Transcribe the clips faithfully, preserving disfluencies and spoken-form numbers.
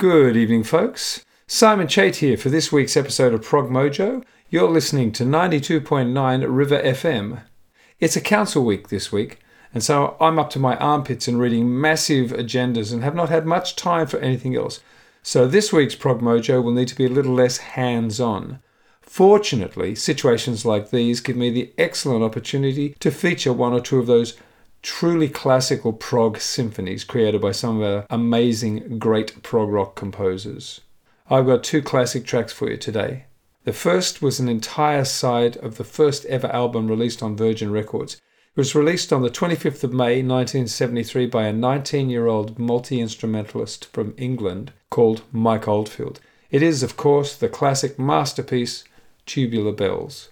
Good evening, folks. Simon Chate here for this week's episode of Prog Mojo. You're listening to ninety-two point nine River F M. It's a council week this week, and so I'm up to my armpits in reading massive agendas and have not had much time for anything else. So this week's Prog Mojo will need to be a little less hands-on. Fortunately, situations like these give me the excellent opportunity to feature one or two of those truly classical prog symphonies created by some of our amazing great prog rock composers. I've got two classic tracks for you today. The first was an entire side of the first ever album released on Virgin Records. It was released on the twenty-fifth of May nineteen seventy-three by a nineteen-year-old multi-instrumentalist from England called Mike Oldfield. It is, of course, the classic masterpiece Tubular Bells.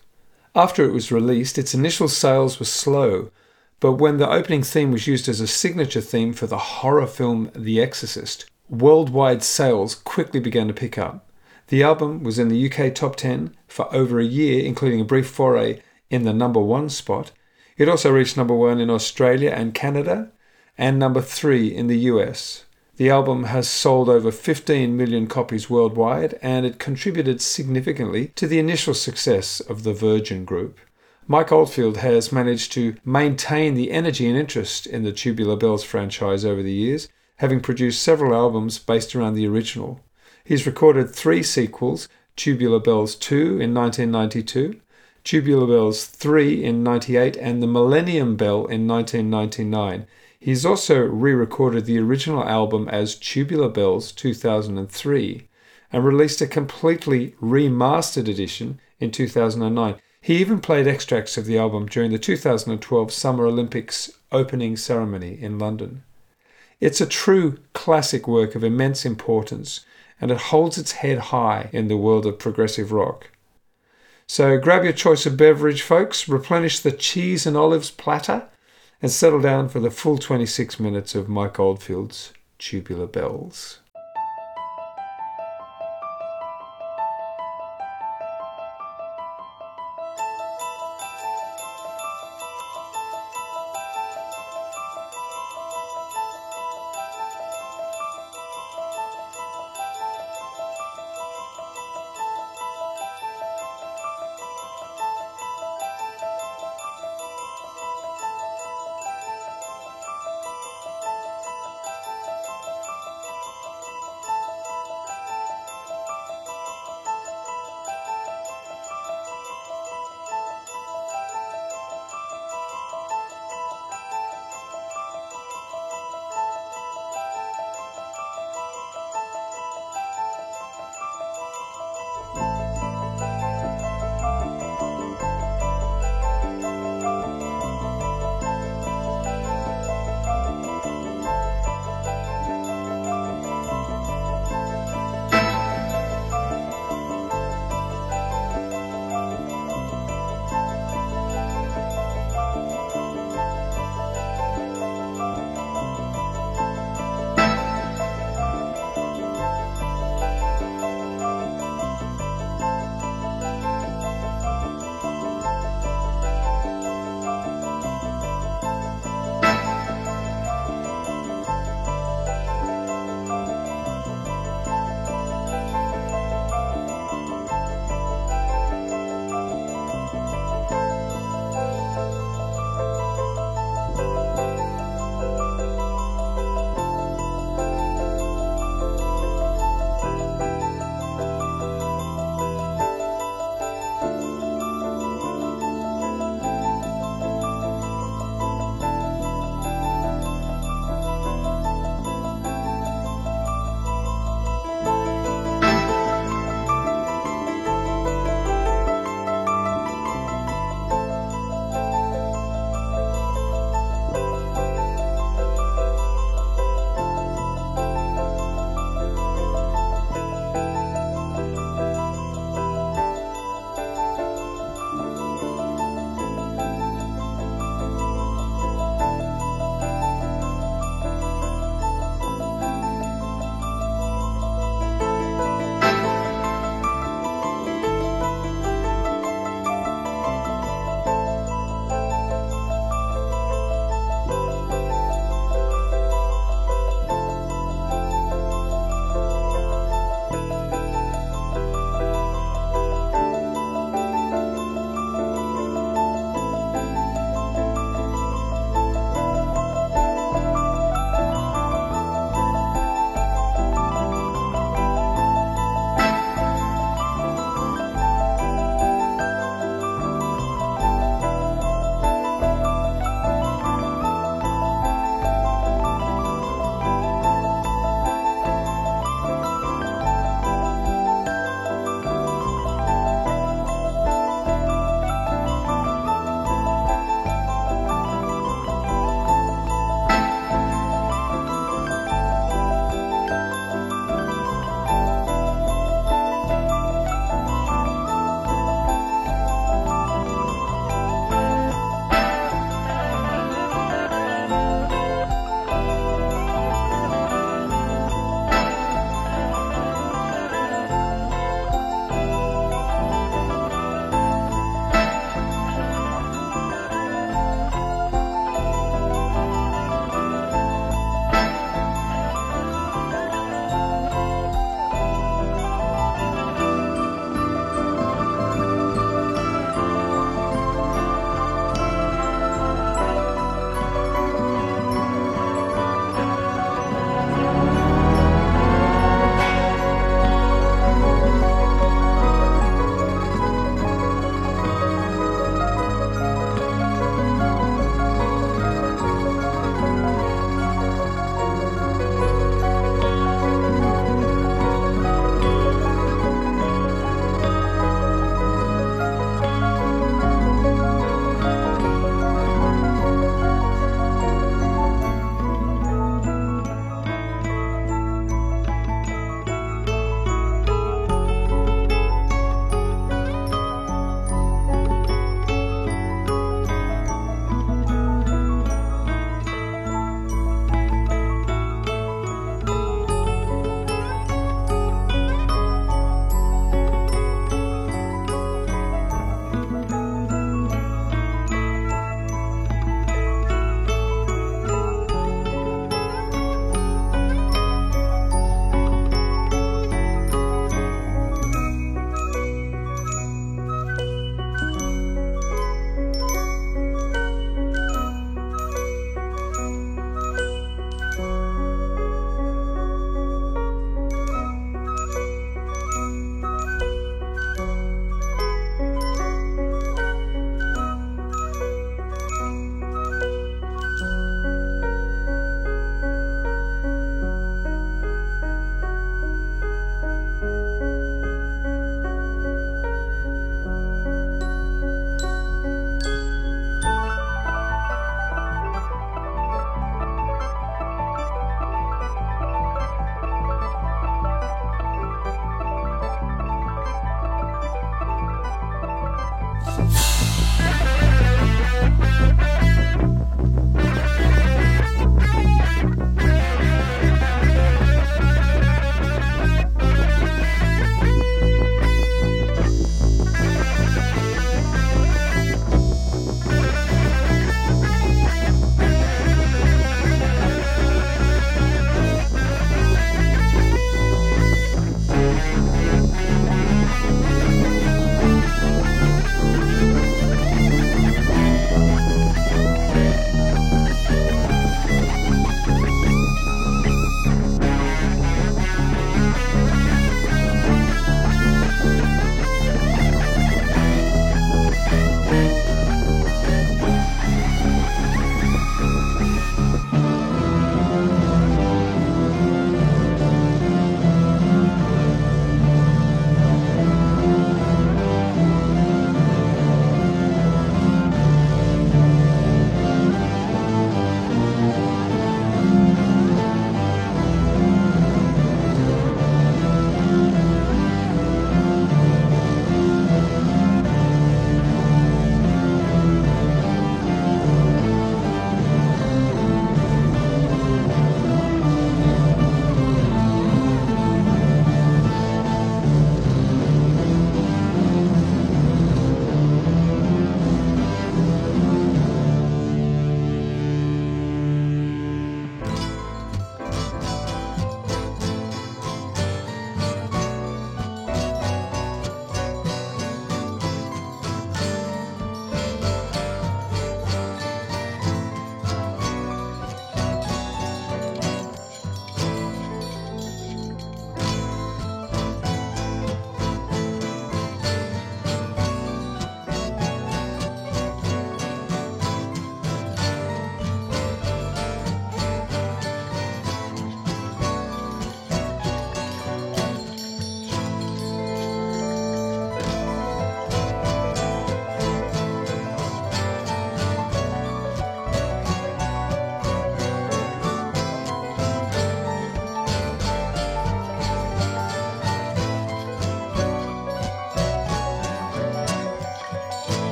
After it was released, its initial sales were slow, but when the opening theme was used as a signature theme for the horror film The Exorcist, worldwide sales quickly began to pick up. The album was in the U K top ten for over a year, including a brief foray in the number one spot. It also reached number one in Australia and Canada, and number three in the U S. The album has sold over fifteen million copies worldwide, and it contributed significantly to the initial success of the Virgin Group. Mike Oldfield has managed to maintain the energy and interest in the Tubular Bells franchise over the years, having produced several albums based around the original. He's recorded three sequels, Tubular Bells two in nineteen ninety-two, Tubular Bells three in ninety-eight, and The Millennium Bell in nineteen ninety-nine. He's also re-recorded the original album as Tubular Bells two thousand three and released a completely remastered edition in two thousand nine. He even played extracts of the album during the two thousand twelve Summer Olympics opening ceremony in London. It's a true classic work of immense importance, and it holds its head high in the world of progressive rock. So grab your choice of beverage, folks, replenish the cheese and olives platter, and settle down for the full twenty-six minutes of Mike Oldfield's Tubular Bells.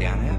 down there.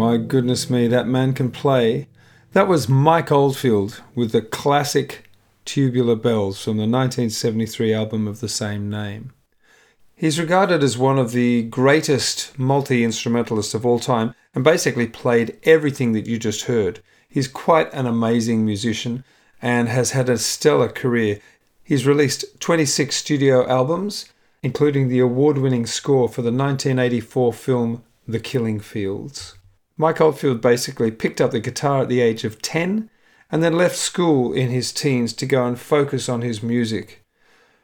My goodness me, that man can play. That was Mike Oldfield with the classic Tubular Bells from the nineteen seventy-three album of the same name. He's regarded as one of the greatest multi-instrumentalists of all time and basically played everything that you just heard. He's quite an amazing musician and has had a stellar career. He's released twenty-six studio albums, including the award-winning score for the nineteen eighty-four film The Killing Fields. Mike Oldfield basically picked up the guitar at the age of ten and then left school in his teens to go and focus on his music.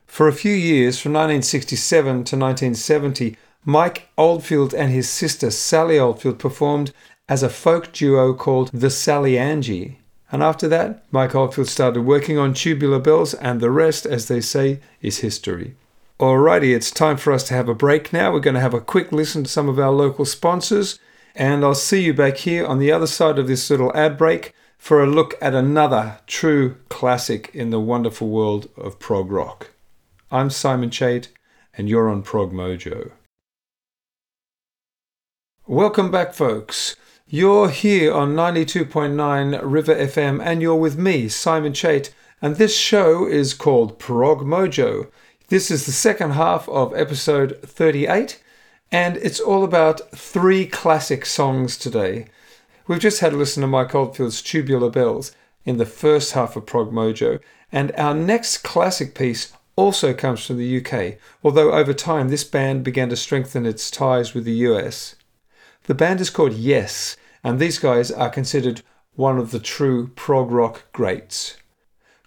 For a few years, from nineteen sixty-seven to nineteen seventy, Mike Oldfield and his sister Sally Oldfield performed as a folk duo called the Sally Angie. And after that, Mike Oldfield started working on Tubular Bells, and the rest, as they say, is history. Alrighty, it's time for us to have a break now. We're going to have a quick listen to some of our local sponsors, and I'll see you back here on the other side of this little ad break for a look at another true classic in the wonderful world of prog rock. I'm Simon Chate, and you're on Prog Mojo. Welcome back, folks. You're here on ninety-two point nine River F M, and you're with me, Simon Chate, and this show is called Prog Mojo. This is the second half of episode thirty-eight, and it's all about three classic songs today. We've just had a listen to Mike Oldfield's Tubular Bells in the first half of Prog Mojo, and our next classic piece also comes from the U K, although over time this band began to strengthen its ties with the U S. The band is called Yes, and these guys are considered one of the true prog rock greats.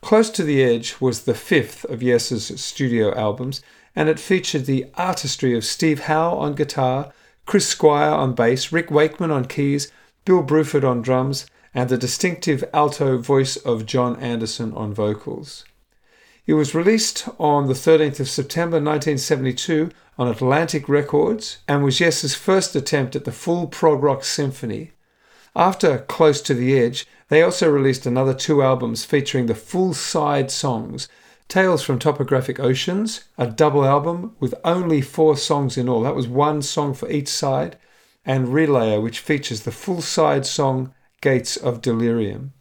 Close to the Edge was the fifth of Yes's studio albums, and it featured the artistry of Steve Howe on guitar, Chris Squire on bass, Rick Wakeman on keys, Bill Bruford on drums, and the distinctive alto voice of Jon Anderson on vocals. It was released on the thirteenth of September nineteen seventy-two on Atlantic Records, and was Yes's first attempt at the full prog rock symphony. After Close to the Edge, they also released another two albums featuring the full side songs, Tales from Topographic Oceans, a double album with only four songs in all, that was one song for each side, and Relayer, which features the full side song Gates of Delirium.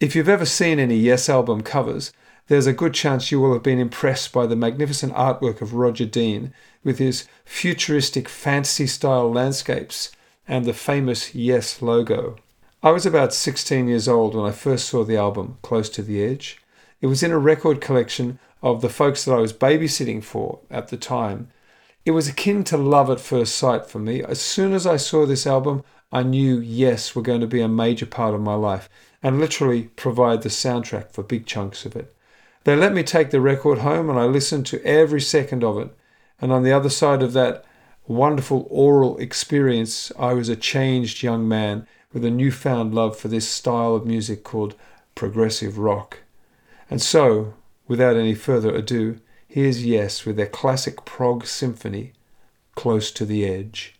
If you've ever seen any Yes album covers, there's a good chance you will have been impressed by the magnificent artwork of Roger Dean with his futuristic fantasy-style landscapes and the famous Yes logo. I was about sixteen years old when I first saw the album Close to the Edge. It was in a record collection of the folks that I was babysitting for at the time. It was akin to love at first sight for me. As soon as I saw this album, I knew Yes were going to be a major part of my life and literally provide the soundtrack for big chunks of it. They let me take the record home and I listened to every second of it. And on the other side of that wonderful oral experience, I was a changed young man with a newfound love for this style of music called progressive rock. And so, without any further ado, here's Yes with their classic prog symphony, Close to the Edge.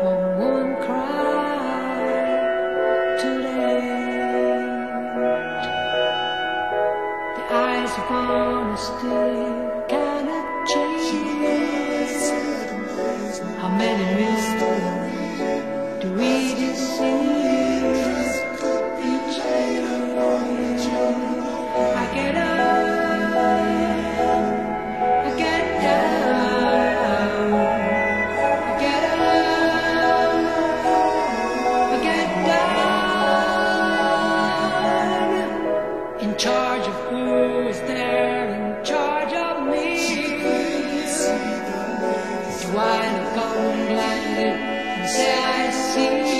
Do I look on blindly and say I see?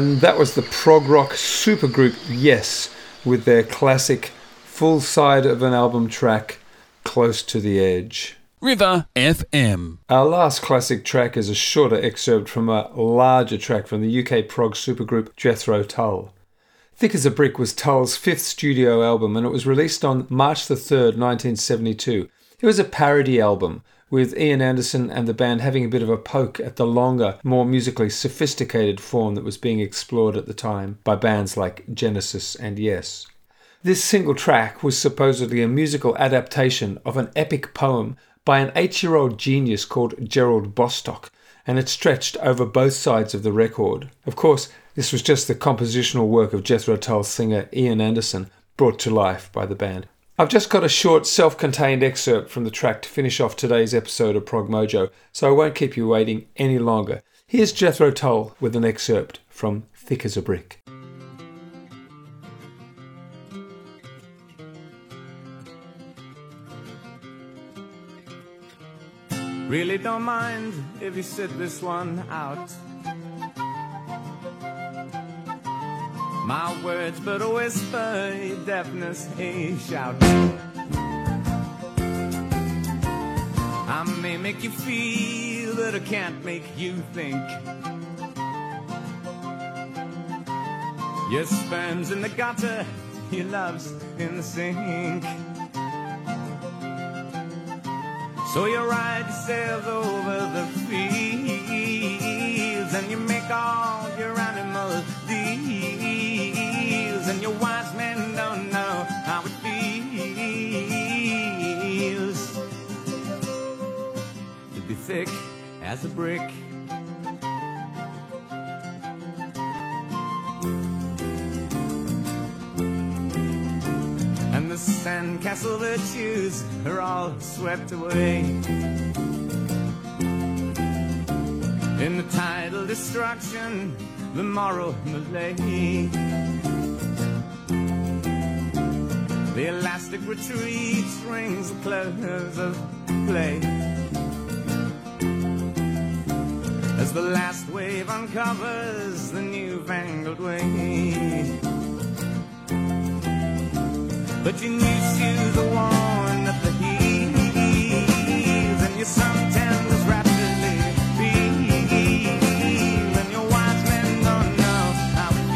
And that was the prog rock supergroup Yes, with their classic full side of an album track, Close to the Edge. River F M. Our last classic track is a shorter excerpt from a larger track from the U K prog supergroup Jethro Tull. Thick as a Brick was Tull's fifth studio album, and it was released on March the third, nineteen seventy-two. It was a parody album, with Ian Anderson and the band having a bit of a poke at the longer, more musically sophisticated form that was being explored at the time by bands like Genesis and Yes. This single track was supposedly a musical adaptation of an epic poem by an eight-year-old genius called Gerald Bostock, and it stretched over both sides of the record. Of course, this was just the compositional work of Jethro Tull singer Ian Anderson, brought to life by the band. I've just got a short self-contained excerpt from the track to finish off today's episode of Prog Mojo, so I won't keep you waiting any longer. Here's Jethro Tull with an excerpt from Thick as a Brick. Really don't mind if you sit this one out. My words, but a whisper, your deafness, a shout. I may make you feel, but I can't make you think. Your sperm's in the gutter, your love's in the sink. So you ride yourself over the fields, and you make all your animals deals, and your wise men don't know how it feels to be thick as a brick. The sandcastle virtues are all swept away in the tidal destruction, the moral melee. The elastic retreat rings the close of play as the last wave uncovers the newfangled way. But your new shoes are worn at the heels, and your suntan is rapidly peeled, and your wise men don't know how it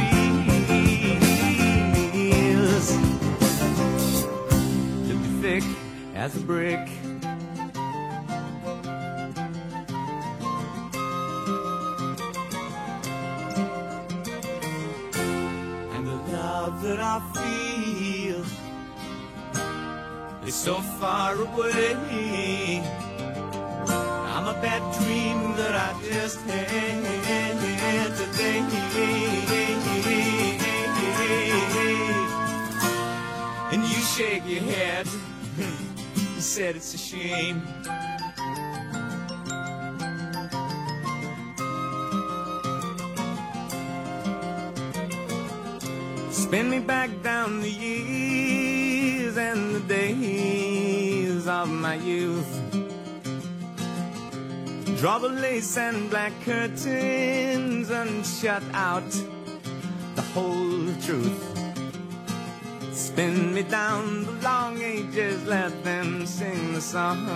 feels to be thick as a brick. And the love that I feel, it's so far away. I'm a bad dream that I just had today. And you shake your head. You said it's a shame. Spin me back down the years and the days of my youth. Draw the lace and black curtains and shut out the whole truth. Spin me down the long ages, let them sing the song.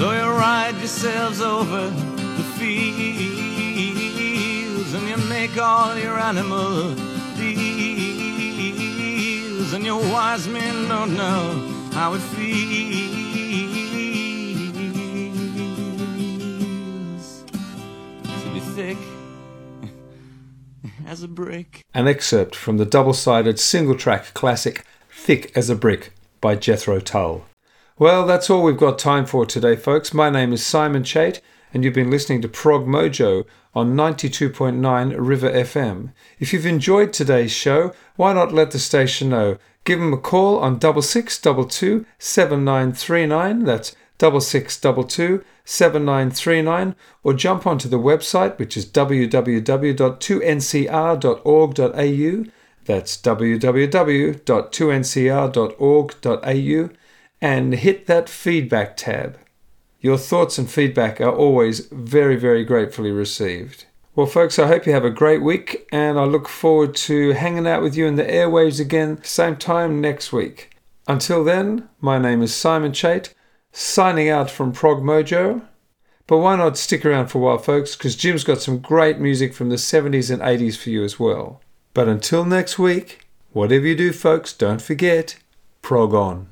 So you ride yourselves over the fields, and you make all your animal deals, and your wise men don't know how it feels to be thick as a brick. An excerpt from the double-sided single-track classic Thick as a Brick by Jethro Tull. Well, that's all we've got time for today, folks. My name is Simon Chate, and you've been listening to Prog Mojo on ninety-two point nine River F M. If you've enjoyed today's show, why not let the station know? Give them a call on double six double two seven nine three nine, that's double six double two seven nine three nine, or jump onto the website, which is w w w dot two n c r dot org dot a u, that's w w w dot two n c r dot org dot a u, and hit that feedback tab. Your thoughts and feedback are always very, very gratefully received. Well, folks, I hope you have a great week, and I look forward to hanging out with you in the airwaves again, same time next week. Until then, my name is Simon Chate, signing out from Prog Mojo. But why not stick around for a while, folks, because Jim's got some great music from the seventies and eighties for you as well. But until next week, whatever you do, folks, don't forget, prog on.